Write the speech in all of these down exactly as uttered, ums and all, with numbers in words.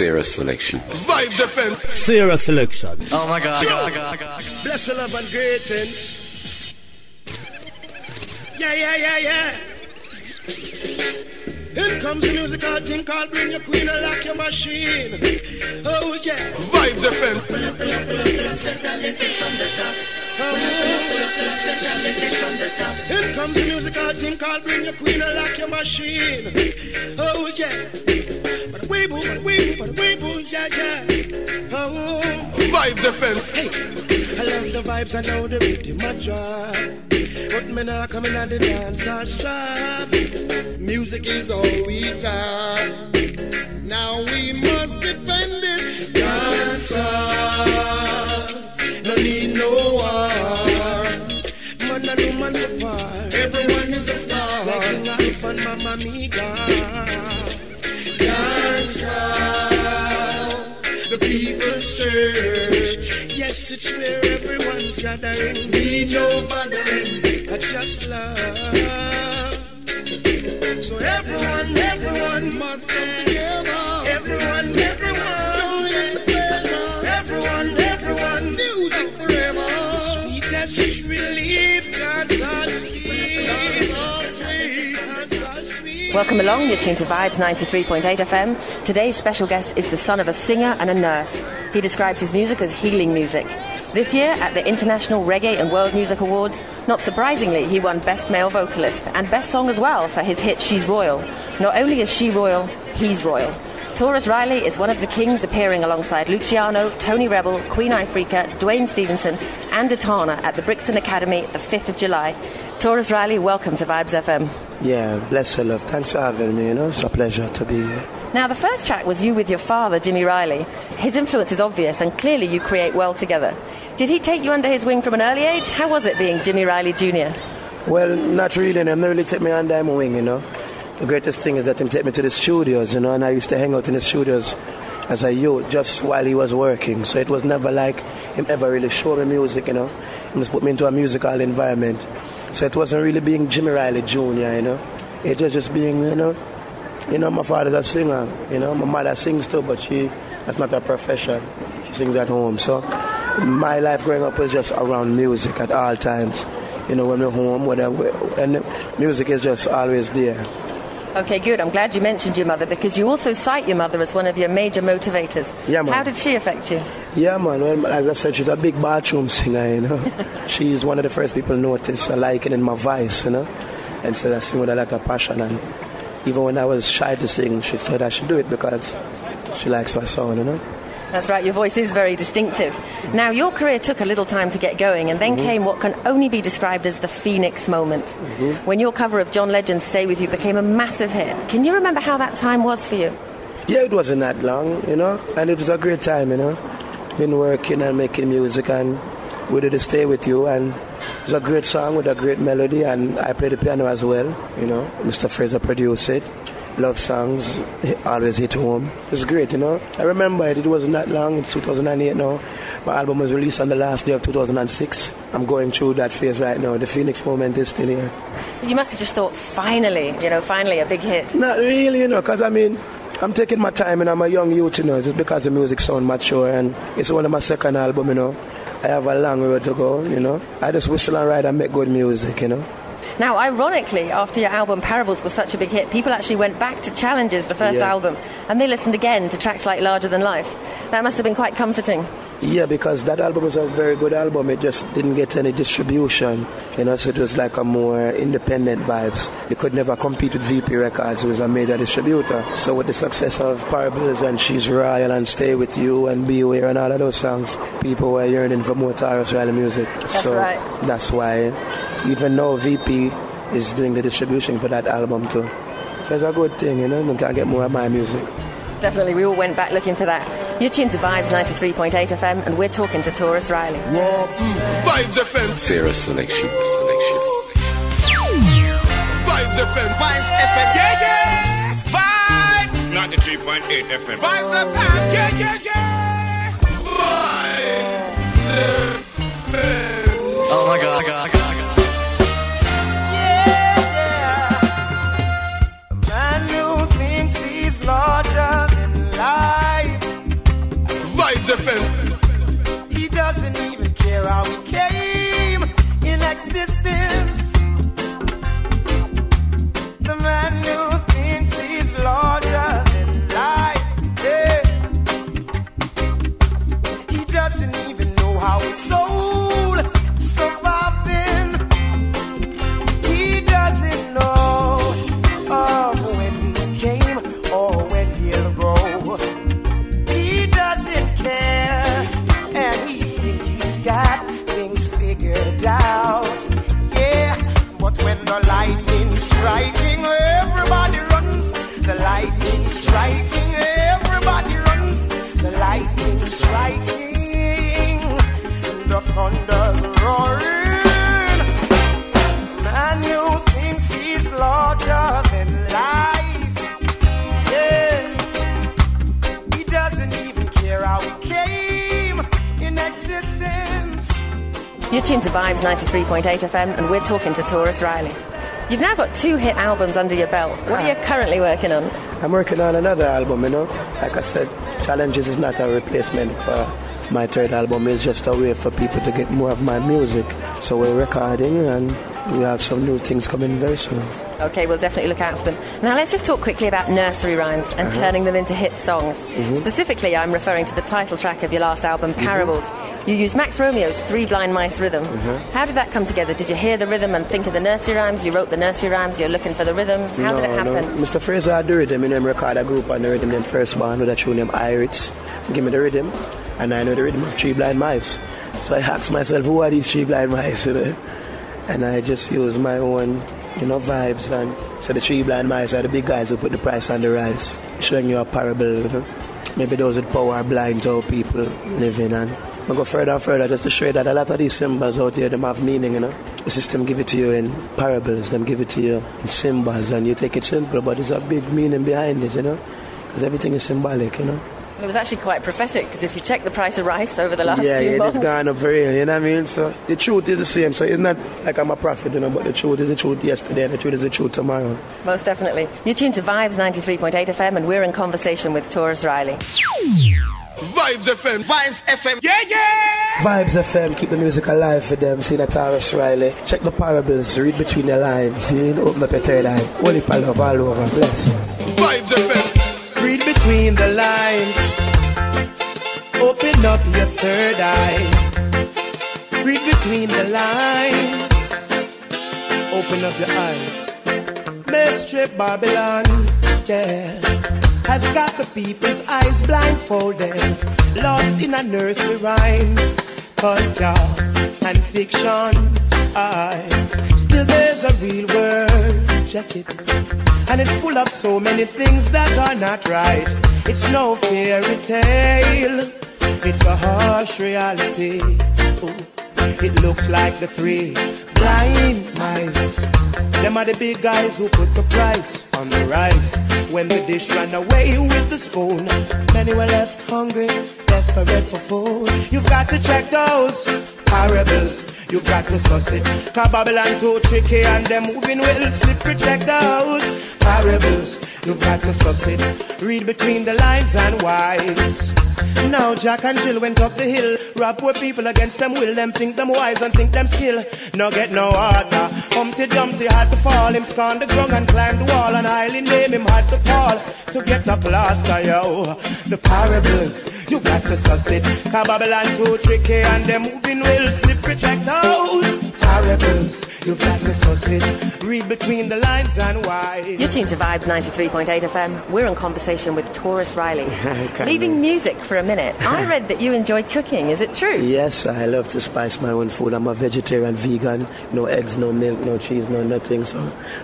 Sarah Selection. Vibes F M. Sarah Selection. Oh my God. God, God, God. Bless the love and greetings. Yeah, yeah, yeah, yeah. Here comes the musical thing called Bring Your Queen and Lock Your Machine. Oh yeah. Vibes F M. Pull up, pull up, pull up, pull up, set and lift it from the top. Pull up, pull up, pull up, set and lift it from the top. Here comes the musical thing called Bring Your Queen and Lock Your Machine. Oh yeah. But we boo, but we boo, but we boo, yeah, yeah. Oh, Vibes F M. Hey, I love the vibes, I know the rhythm I drop. But men are coming at the dance and strap. Music is all we got. Now we must defend it. Dance on, no need no war. Man and woman apart. Everyone is a star. Like in life and Mamma Mia. The people's church. Yes, it's where everyone's gathering. Need no bothering. I just love. So everyone, everyone must come together. Everyone, everyone. Join in the pleasure. Everyone, everyone. Music forever. The sweetest relief. God's our Welcome along, you're tuned to Vibes ninety-three point eight F M. Today's special guest is the son of a singer and a nurse. He describes his music as healing music. This year, at the International Reggae and World Music Awards, not surprisingly, he won Best Male Vocalist and Best Song as well for his hit She's Royal. Not only is she royal, he's royal. Tarrus Riley is one of the kings, appearing alongside Luciano, Tony Rebel, Queen Ifrica, Dwayne Stevenson and Etana at the Brixton Academy the fifth of July. Tarrus Riley, welcome to Vibes F M. Yeah, bless her, love. Thanks for having me, you know. It's a pleasure to be here. Now, the first track was you with your father, Jimmy Riley. His influence is obvious, and clearly you create well together. Did he take you under his wing from an early age? How was it being Jimmy Riley Junior? Well, not really. They really took me under his wing, you know. The greatest thing is that him take me to the studios, you know, and I used to hang out in the studios as a youth just while he was working. So it was never like him ever really showing me music, you know. He just put me into a musical environment. So it wasn't really being Jimmy Riley Junior, you know. It was just being, you know, you know, my father's a singer, you know. My mother sings too, but she, that's not her profession. She sings at home. So my life growing up was just around music at all times. You know, when we're home, whatever, and music is just always there. Okay, good. I'm glad you mentioned your mother, because you also cite your mother as one of your major motivators. Yeah, man. How did she affect you? Yeah, man. Well, as I said, she's a big bathroom singer, you know. She's one of the first people noticed a liking in my voice, you know. And so I sing with a lot of passion. And even when I was shy to sing, she said I should do it because she likes my sound, you know. That's right. Your voice is very distinctive. Now, your career took a little time to get going, and then mm-hmm. came what can only be described as the Phoenix moment, mm-hmm. when your cover of John Legend's Stay With You became a massive hit. Can you remember how that time was for you? Yeah, it wasn't that long, you know, and it was a great time, you know. Been working and making music, and we did a Stay With You, and it was a great song with a great melody, and I played the piano as well, you know. Mister Fraser produced it. Love songs, always hit home. It's great, you know. I remember it, it wasn't that long, in two thousand eight now. My album was released on the last day of two thousand six. I'm going through that phase right now. The Phoenix moment is still here. You must have just thought, finally, you know, finally a big hit. Not really, you know, because, I mean, I'm taking my time and I'm a young youth, you know, just because the music sounds mature and it's only my second album, you know. I have a long road to go, you know. I just whistle and ride and make good music, you know. Now, ironically, after your album Parables was such a big hit, people actually went back to Challenges, the first yeah. album, and they listened again to tracks like Larger Than Life. That must have been quite comforting. Yeah, because that album was a very good album. It just didn't get any distribution, you know, so it was like a more independent vibes. It could never compete with V P Records, who was a major distributor. So with the success of Parables and She's Royal and Stay With You and Beware and all of those songs, people were yearning for more Tarrus Riley music. That's so right. That's why, even though V P is doing the distribution for that album too. So it's a good thing, you know, you can get more of my music. Definitely, we all went back looking for that. You're tuned to Vibes ninety-three point eight F M, and we're talking to Tarrus Riley. Whoa, mm, Vibes F M. Sarah Selection. Selection. Vibes F M. Vibes F M. Yeah, yeah. Vibes. ninety-three point eight F M. Vibes F M. Yeah, yeah, yeah. Vibes F M. Oh my God, God, God. Larger than life. Defense. He doesn't even care how we came in existence. The man who thinks he's larger than life, yeah. He doesn't even know how his soul is surviving. He doesn't know of when he came or when he'll go. He doesn't care, and he thinks he's got things figured out, yeah. But when the lightning strikes, lightning striking, everybody runs. The lightning striking, the thunder's roaring. Man who thinks he's larger than life, yeah. He doesn't even care how he came in existence. You're tuned to Vibes ninety-three point eight F M, and we're talking to Tarrus Riley. You've now got two hit albums under your belt. What are you currently working on? I'm working on another album, you know. Like I said, Challenges is not a replacement for my third album. It's just a way for people to get more of my music. So we're recording and we have some new things coming very soon. Okay, we'll definitely look out for them. Now let's just talk quickly about nursery rhymes and uh-huh. turning them into hit songs. Mm-hmm. Specifically, I'm referring to the title track of your last album, Parables. Mm-hmm. You use Max Romeo's Three Blind Mice rhythm. Mm-hmm. How did that come together? Did you hear the rhythm and think of the nursery rhymes? You wrote the nursery rhymes, you're looking for the rhythm. How no, did it happen? No. Mister Fraser had the rhythm, and then record a group on the rhythm, then first band with a tune named Irids. Give me the rhythm, and I know the rhythm of Three Blind Mice. So I asked myself, who are these Three Blind Mice? You know? And I just used my own, you know, vibes. And so the Three Blind Mice are the big guys who put the price on the rise, showing you a parable, you know? Maybe those with power blind to how people living and... I go further and further just to show you that a lot of these symbols out here, them have meaning, you know. The system give it to you in parables, them give it to you in symbols, and you take it simple, but there's a big meaning behind it, you know, because everything is symbolic, you know. It was actually quite prophetic, because if you check the price of rice over the last yeah, few yeah, months... Yeah, it's gone up for real, you know what I mean? So the truth is the same, so it's not like I'm a prophet, you know, but the truth is the truth yesterday and the truth is the truth tomorrow. Most definitely. You're tuned to Vibes ninety-three point eight F M, and we're in conversation with Tarrus Riley. Vibes F M. Vibes F M. Yeah, yeah! Vibes F M, keep the music alive for them. See that Tarrus Riley. Check the parables, read between the lines. See, open up your third eye. Holy pal love all over. Bless. Vibes F M. Read between the lines. Open up your third eye. Read between the lines. Open up your eyes. Mystery Babylon. Yeah. Has got the people's eyes blindfolded, lost in a nursery rhymes, culture and fiction. I still there's a real world, check it, and it's full of so many things that are not right. It's no fairy tale, it's a harsh reality. Ooh. It looks like the three blind mice. Them are the big guys who put the price on the rice. When the dish ran away with the spoon, many were left hungry, desperate for food. You've got to check those parables. You've got to suss it. 'Cause Babylon too tricky and them moving will slippery. Check those parables. You've got to suss it. Read between the lines and wise. Now Jack and Jill went up the hill, rob poor people against them will. Them think them wise and think them skill. No get no harder. Humpty Dumpty had to fall. Him scorn the ground and climb the wall. And highly name him had to call to get the plaster, yo. The parables, you got to suss it. 'Cause Babylon too tricky and them moving will slippery. Check those parables, you got to suss it. Read between the lines and why. You're tuned to Vibes ninety-three point eight F M. We're in conversation with Tarrus Riley. Leaving music for a minute. I read that you enjoy cooking. Is it true? Yes, I love to spice my own food. I'm a vegetarian, vegan. No eggs, no milk, no cheese, no nothing. So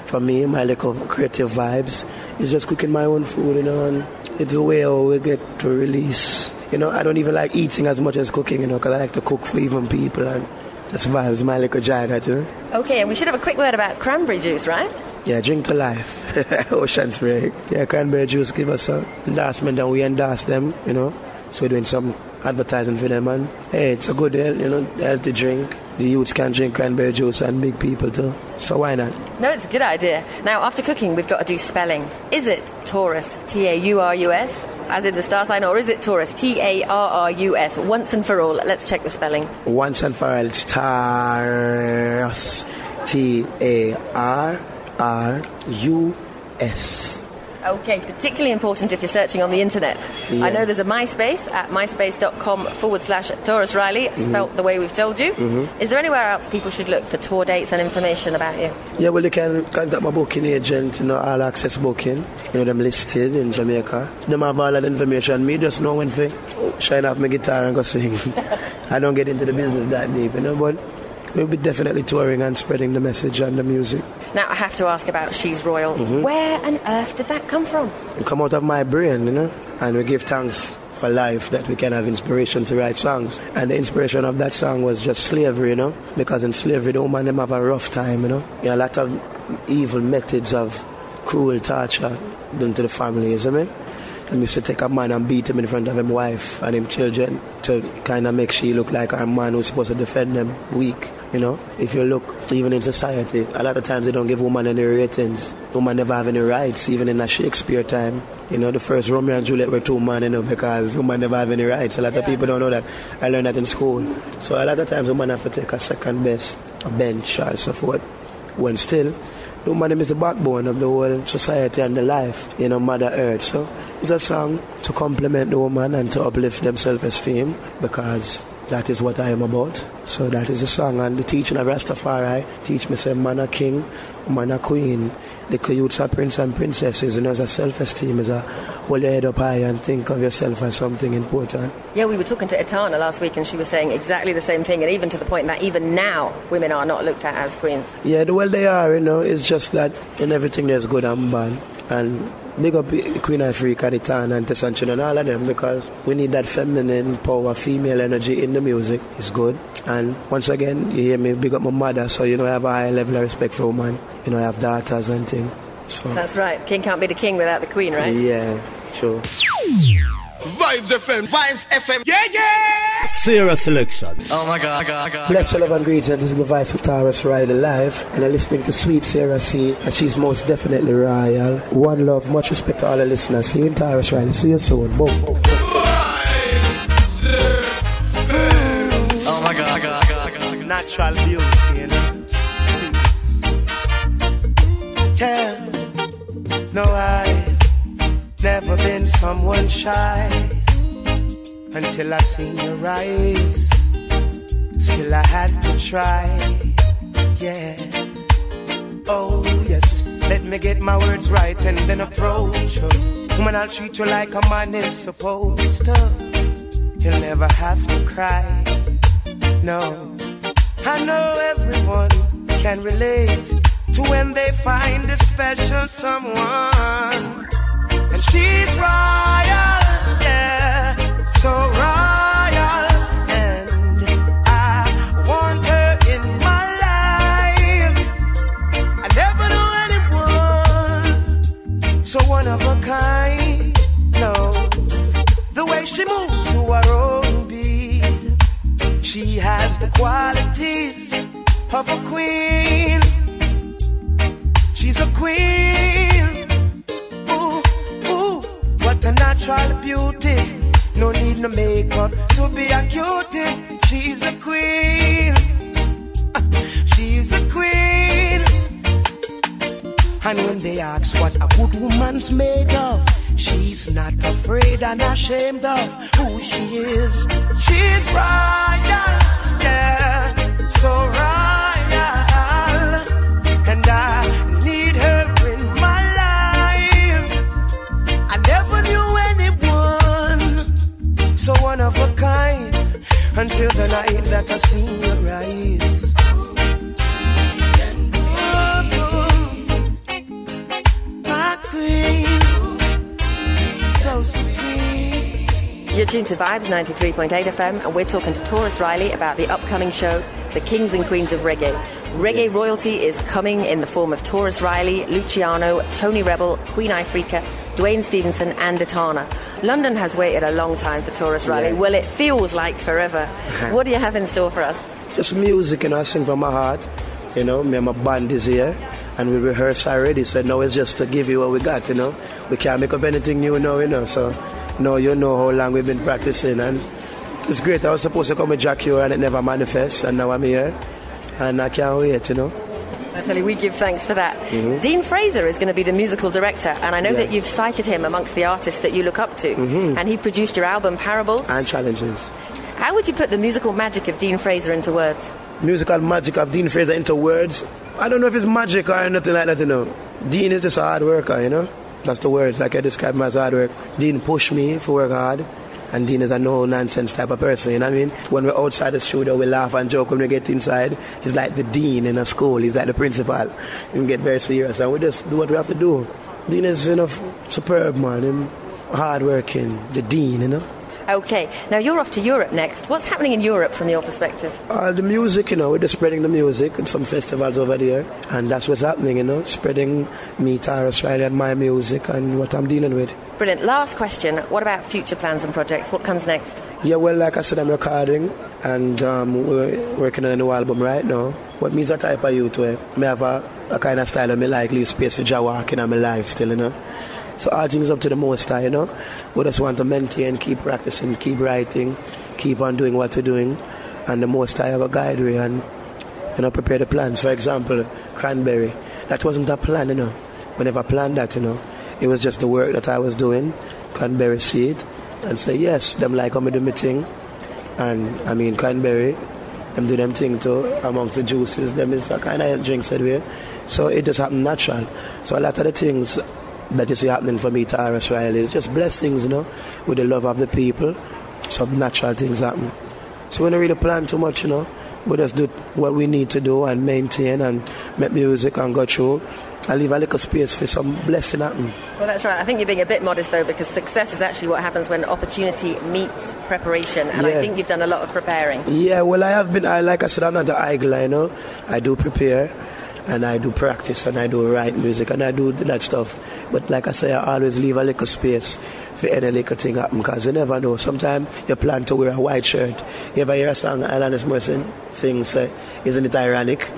for me, my little creative vibes is just cooking my own food, you know. And it's a way we get to release. You know, I don't even like eating as much as cooking, you know, because I like to cook for even people. And that's vibes, my little jive, too. Okay, and we should have a quick word about cranberry juice, right? Yeah, drink to life. Ocean Spray. Yeah, cranberry juice give us an endorsement and we endorse them, you know. So we're doing some advertising for them, and hey, it's a good, you know, healthy drink. The youths can drink cranberry juice and big people too. So why not? No, it's a good idea. Now, after cooking, we've got to do spelling. Is it Tarrus, T A U R U S? as in the star sign, or is it Taurus? T A R R U S. Once and for all. Let's check the spelling. Once and for all. Tarrus. T A R R U S. Okay, particularly important if you're searching on the internet. Yeah. I know there's a MySpace at myspace.com forward slash Tarrus Riley, spelt mm-hmm. the way we've told you. Mm-hmm. Is there anywhere else people should look for tour dates and information about you? Yeah, well, you can contact my booking agent, you know, All Access Booking. You know, them listed in Jamaica. Them have all that information. Me just know when to shine off my guitar and go sing. I don't get into the business that deep, you know, but we'll be definitely touring and spreading the message and the music. Now, I have to ask about She's Royal. Mm-hmm. Where on earth did that come from? It come out of my brain, you know. And we give thanks for life that we can have inspiration to write songs. And the inspiration of that song was just slavery, you know. Because in slavery, the woman, them have a rough time, you know. You know, a lot of evil methods of cruel torture done to the family, you know. And we used to take a man and beat him in front of his wife and his children to kind of make she look like a man who's supposed to defend them weak. You know, if you look, even in society, a lot of times they don't give women any ratings. Women never have any rights, even in a Shakespeare time. You know, the first Romeo and Juliet were two men, you know, because women never have any rights. A lot yeah. of people don't know that. I learned that in school. So a lot of times women have to take a second best, a bench or so forth, when still, the woman is the backbone of the whole society and the life, you know, Mother Earth. So it's a song to compliment the woman and to uplift their self-esteem, because that is what I am about. So that is a song. And the teaching of Rastafari teach me, say, man a king, man a queen. The youths are prince and princesses. You know, as a self-esteem, is a hold your head up high and think of yourself as something important. Yeah, we were talking to Etana last week and she was saying exactly the same thing, and even to the point that even now women are not looked at as queens. Yeah, well, they are, you know. It's just that in everything there's good and bad. And big up Queen Ifrica, Etana, and Tessanchen and all of them, because we need that feminine power, female energy in the music. It's good. And once again, you hear me, big up my mother, so you know I have a high level of respect for women. You know, I have daughters and things. So. That's right. King can't be the king without the queen, right? Yeah, sure. Vibes F M. Vibes F M. Yeah, yeah! Serious selection. Oh my God, God, God. Bless your love and greetings. This is the voice of Tarrus Riley live. And you're listening to sweet Sarah C. And she's most definitely royal. One love, much respect to all the listeners. See you in Tarrus Riley. See you soon. Boom, boom, boom. Oh my God, God, God, God. Natural beauty, you know. Yeah. No, I never been someone shy until I seen your eyes. Still I had to try. Yeah. Oh yes. Let me get my words right and then approach her. Woman, I'll treat you like a man is supposed to. You'll never have to cry. No. I know everyone can relate to when they find a special someone. And she's royal, yeah, so royal, and I want her in my life. I never know anyone so one of a kind, no. The way she moves to her own beat, she has the qualities of a queen. She's a queen. What a natural beauty. No need no makeup to be a cutie. She's a queen. She's a queen. And when they ask what a good woman's made of, she's not afraid and ashamed of who she is. She's royal, yeah, so royal. And I so one of a kind, until the night that I see your eyes. My queen, so sweet. You're tuned to Vibes ninety-three point eight F M, and we're talking to Tarrus Riley about the upcoming show, The Kings and Queens of Reggae. Reggae royalty is coming in the form of Tarrus Riley, Luciano, Tony Rebel, Queen Ifrica, Dwayne Stevenson and Etana. London has waited a long time for Tarrus Riley. Yeah. Well, it feels like forever. What do you have in store for us? Just music, and you know, I sing from my heart. You know, me and my band is here, and we rehearse already, so now it's just to give you what we got, you know. We can't make up anything new now, you know, so know, you know how long we've been practicing, and it's great. I was supposed to come with Jack here and it never manifests, and now I'm here and I can't wait, you know. I tell you, we give thanks for that. Mm-hmm. Dean Fraser is going to be the musical director, and I know yeah. that you've cited him amongst the artists that you look up to, mm-hmm. and he produced your album Parable and Challenges. How would you put the musical magic of Dean Fraser into words? Musical magic of Dean Fraser into words? I don't know if it's magic or nothing like that, you know. Dean is just a hard worker, you know. That's the words, like I describe him as hard work. Dean pushed me for work hard, and Dean is a no-nonsense type of person, you know what I mean? When we're outside the studio, we laugh and joke. When we get inside, he's like the dean in a school. He's like the principal. We get very serious, and we just do what we have to do. Dean is, you know, superb, man. Him hard-working, the dean, you know. Okay, now you're off to Europe next. What's happening in Europe from your perspective? Uh, the music, you know, we're just spreading the music in some festivals over there, and that's what's happening, you know, spreading me, Tarrus Riley, and my music and what I'm dealing with. Brilliant. Last question, what about future plans and projects? What comes next? Yeah, well, like I said, I'm recording, and um, we're working on a new album right now. What means a type of youth where I have a, a kind of style that I like, leave space for jaywalking and my life still, you know. So all things up to the Most High, you know. We just want to maintain, keep practicing, keep writing, keep on doing what we're doing. And the Most High have a guide we and, you know, prepare the plans. For example, Cranberry. That wasn't a plan, you know. We never planned that, you know. It was just the work that I was doing. Cranberry see it and say, yes, them like how me do my thing. And, I mean, Cranberry, them do them thing too. Amongst the juices, them is a kind of drink, said we. So it just happened natural. So a lot of the things that you see happening for me, Tarrus Riley, is just blessings, you know, with the love of the people. Some natural things happen. So we don't really plan too much, you know. We just do what we need to do and maintain and make music and go through. I leave a little space for some blessing happen. Well, that's right. I think you're being a bit modest, though, because success is actually what happens when opportunity meets preparation. And yeah. I think you've done a lot of preparing. Yeah, well, I have been, I, like I said, I'm not the idler, you know. I do prepare. And I do practice, and I do write music, and I do that stuff. But like I say, I always leave a little space for any little thing happen, because you never know. Sometimes you plan to wear a white shirt. You ever hear a song Alanis Morissette sings, uh, isn't it ironic?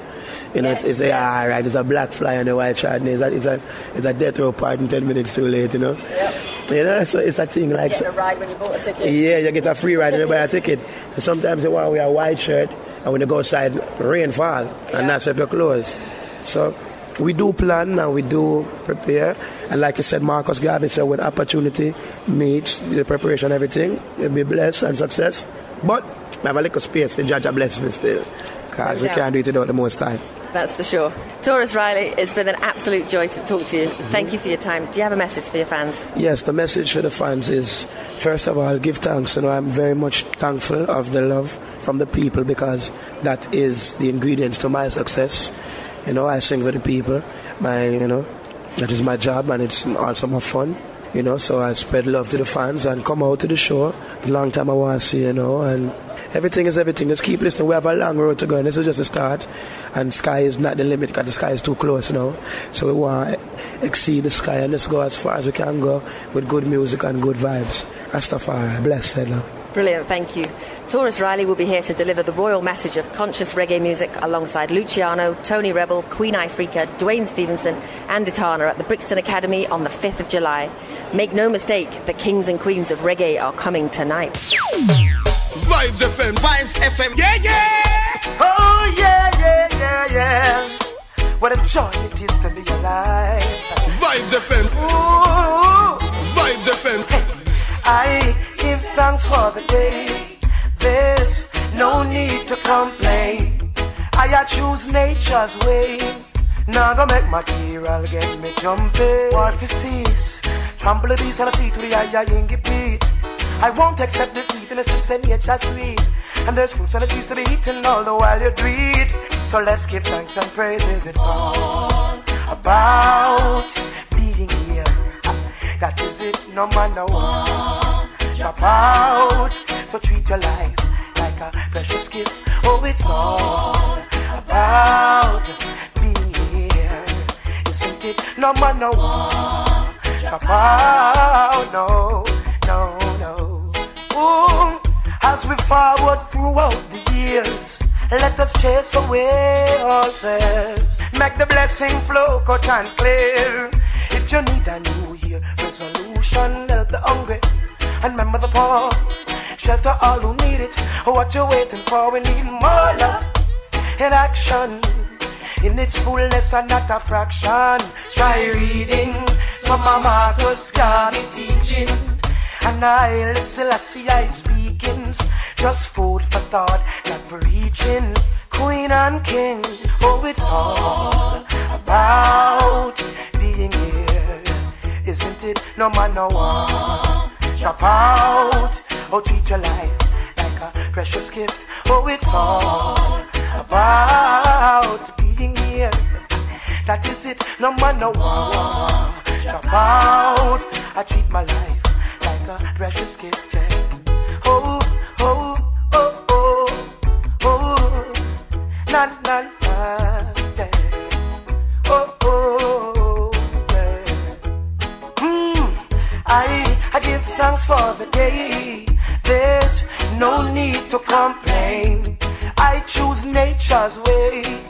You know, yes, it's, it's yes. A, all right, it's a black fly on a white shirt, and it's a, it's a, it's a death row pardon ten minutes too late, you know? Yep. You know, so it's a thing like... You get a ride when you bought a ticket. Yeah, you get a free ride when you buy a ticket. So sometimes you want to wear a white shirt, and when you go outside, rain fall, and yeah. That's up your clothes. So we do plan and we do prepare. And like you said, Marcus Garvey said, when opportunity meets the preparation, everything, you'll be blessed and success. But I have a little space to judge a blessing still, because we can't do it without the Most High. That's for sure. Tarrus Riley, it's been an absolute joy to talk to you. Mm-hmm. Thank you for your time. Do you have a message for your fans? Yes, the message for the fans is, first of all, give thanks. You know, I'm very much thankful of the love from the people, because that is the ingredients to my success. You know, I sing for the people. My, you know, that is my job, and it's also my fun. You know, so I spread love to the fans and come out to the show. Long time I want to see, you know, and everything is everything. Just keep listening. We have a long road to go, and this is just a start. And sky is not the limit, because the sky is too close now. So we want to exceed the sky and just go as far as we can go with good music and good vibes. Rastafari, blessed love. Brilliant, thank you. Tarrus Riley will be here to deliver the royal message of conscious reggae music alongside Luciano, Tony Rebel, Queen Ifrica, Dwayne Stevenson and Etana at the Brixton Academy on the fifth of July. Make no mistake, the kings and queens of reggae are coming tonight. Vibes F M, Vibes F M, yeah, yeah! Oh, yeah, yeah, yeah, yeah. What a joy it is to be alive. Vibes F M, ooh, Vibes F M. Hey, I give thanks for the day. There's no need to complain. I choose nature's way. Now go make my material get me jumping. What if it sees? Trample the beast on the feet, we are ingy beat. I won't accept defeat unless it's in nature's sweet. And there's fruits on the trees to be eaten all the while you dread. So let's give thanks and praises. It's all about being here. That is it, no matter what. Jump out. So treat your life like a precious gift. Oh, it's all about being here, isn't it? No man, no one. Jump out, no, no, no. Ooh, as we forward throughout the years, let us chase away ourselves. Make the blessing flow, cut and clear. If you need a new year resolution, help the hungry. and remember the poor. Shelter all who need it. What you waiting for? We need more love in action, in its fullness and not a fraction. Try reading some of Marcus Garvey teaching, and I listen, I see I speakings. Just food for thought, not preaching. Queen and king, oh, it's all about being here, isn't it? No man, no one shop out, oh, teach your life like a precious gift. Oh, it's all about being here, that is it. No man, no one shop out, I treat my life like a precious gift, yeah. Oh, oh, oh, oh, oh, na, na, na, yeah. Oh, oh, oh, yeah. Mm, I, I give thanks for the day. There's no need to complain. I choose nature's way.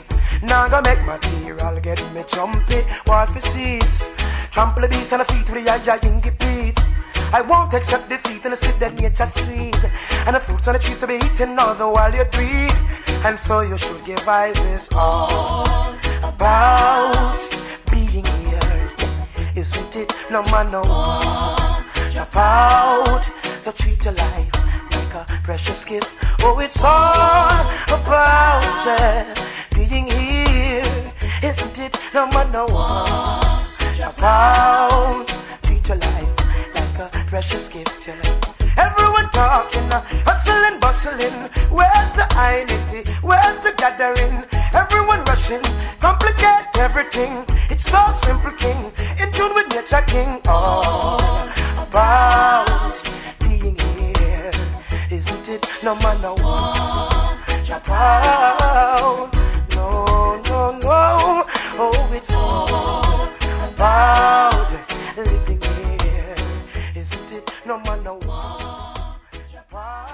Now I'm gonna make my material get me jumpy. What if sees? Trample the beast on the feet with the eye-eye-ingy beat. I won't accept defeat and I sit that nature seed, and the fruits on the trees to be eaten all the while you breathe. And so you should give eyes is all about being here, isn't it? No man, no one jump out, so treat your life like a precious gift. Oh, it's all about yeah, being here, isn't it? No man, no one jump out, treat your life precious gift, yeah. Everyone talking, uh, hustling, bustling. Where's the unity? Where's the gathering? Everyone rushing, complicate everything. It's so simple, king, in tune with nature, king. All about being here, isn't it? No man, no one jump out. No, no, no. Oh, it's all about living. No man, no one.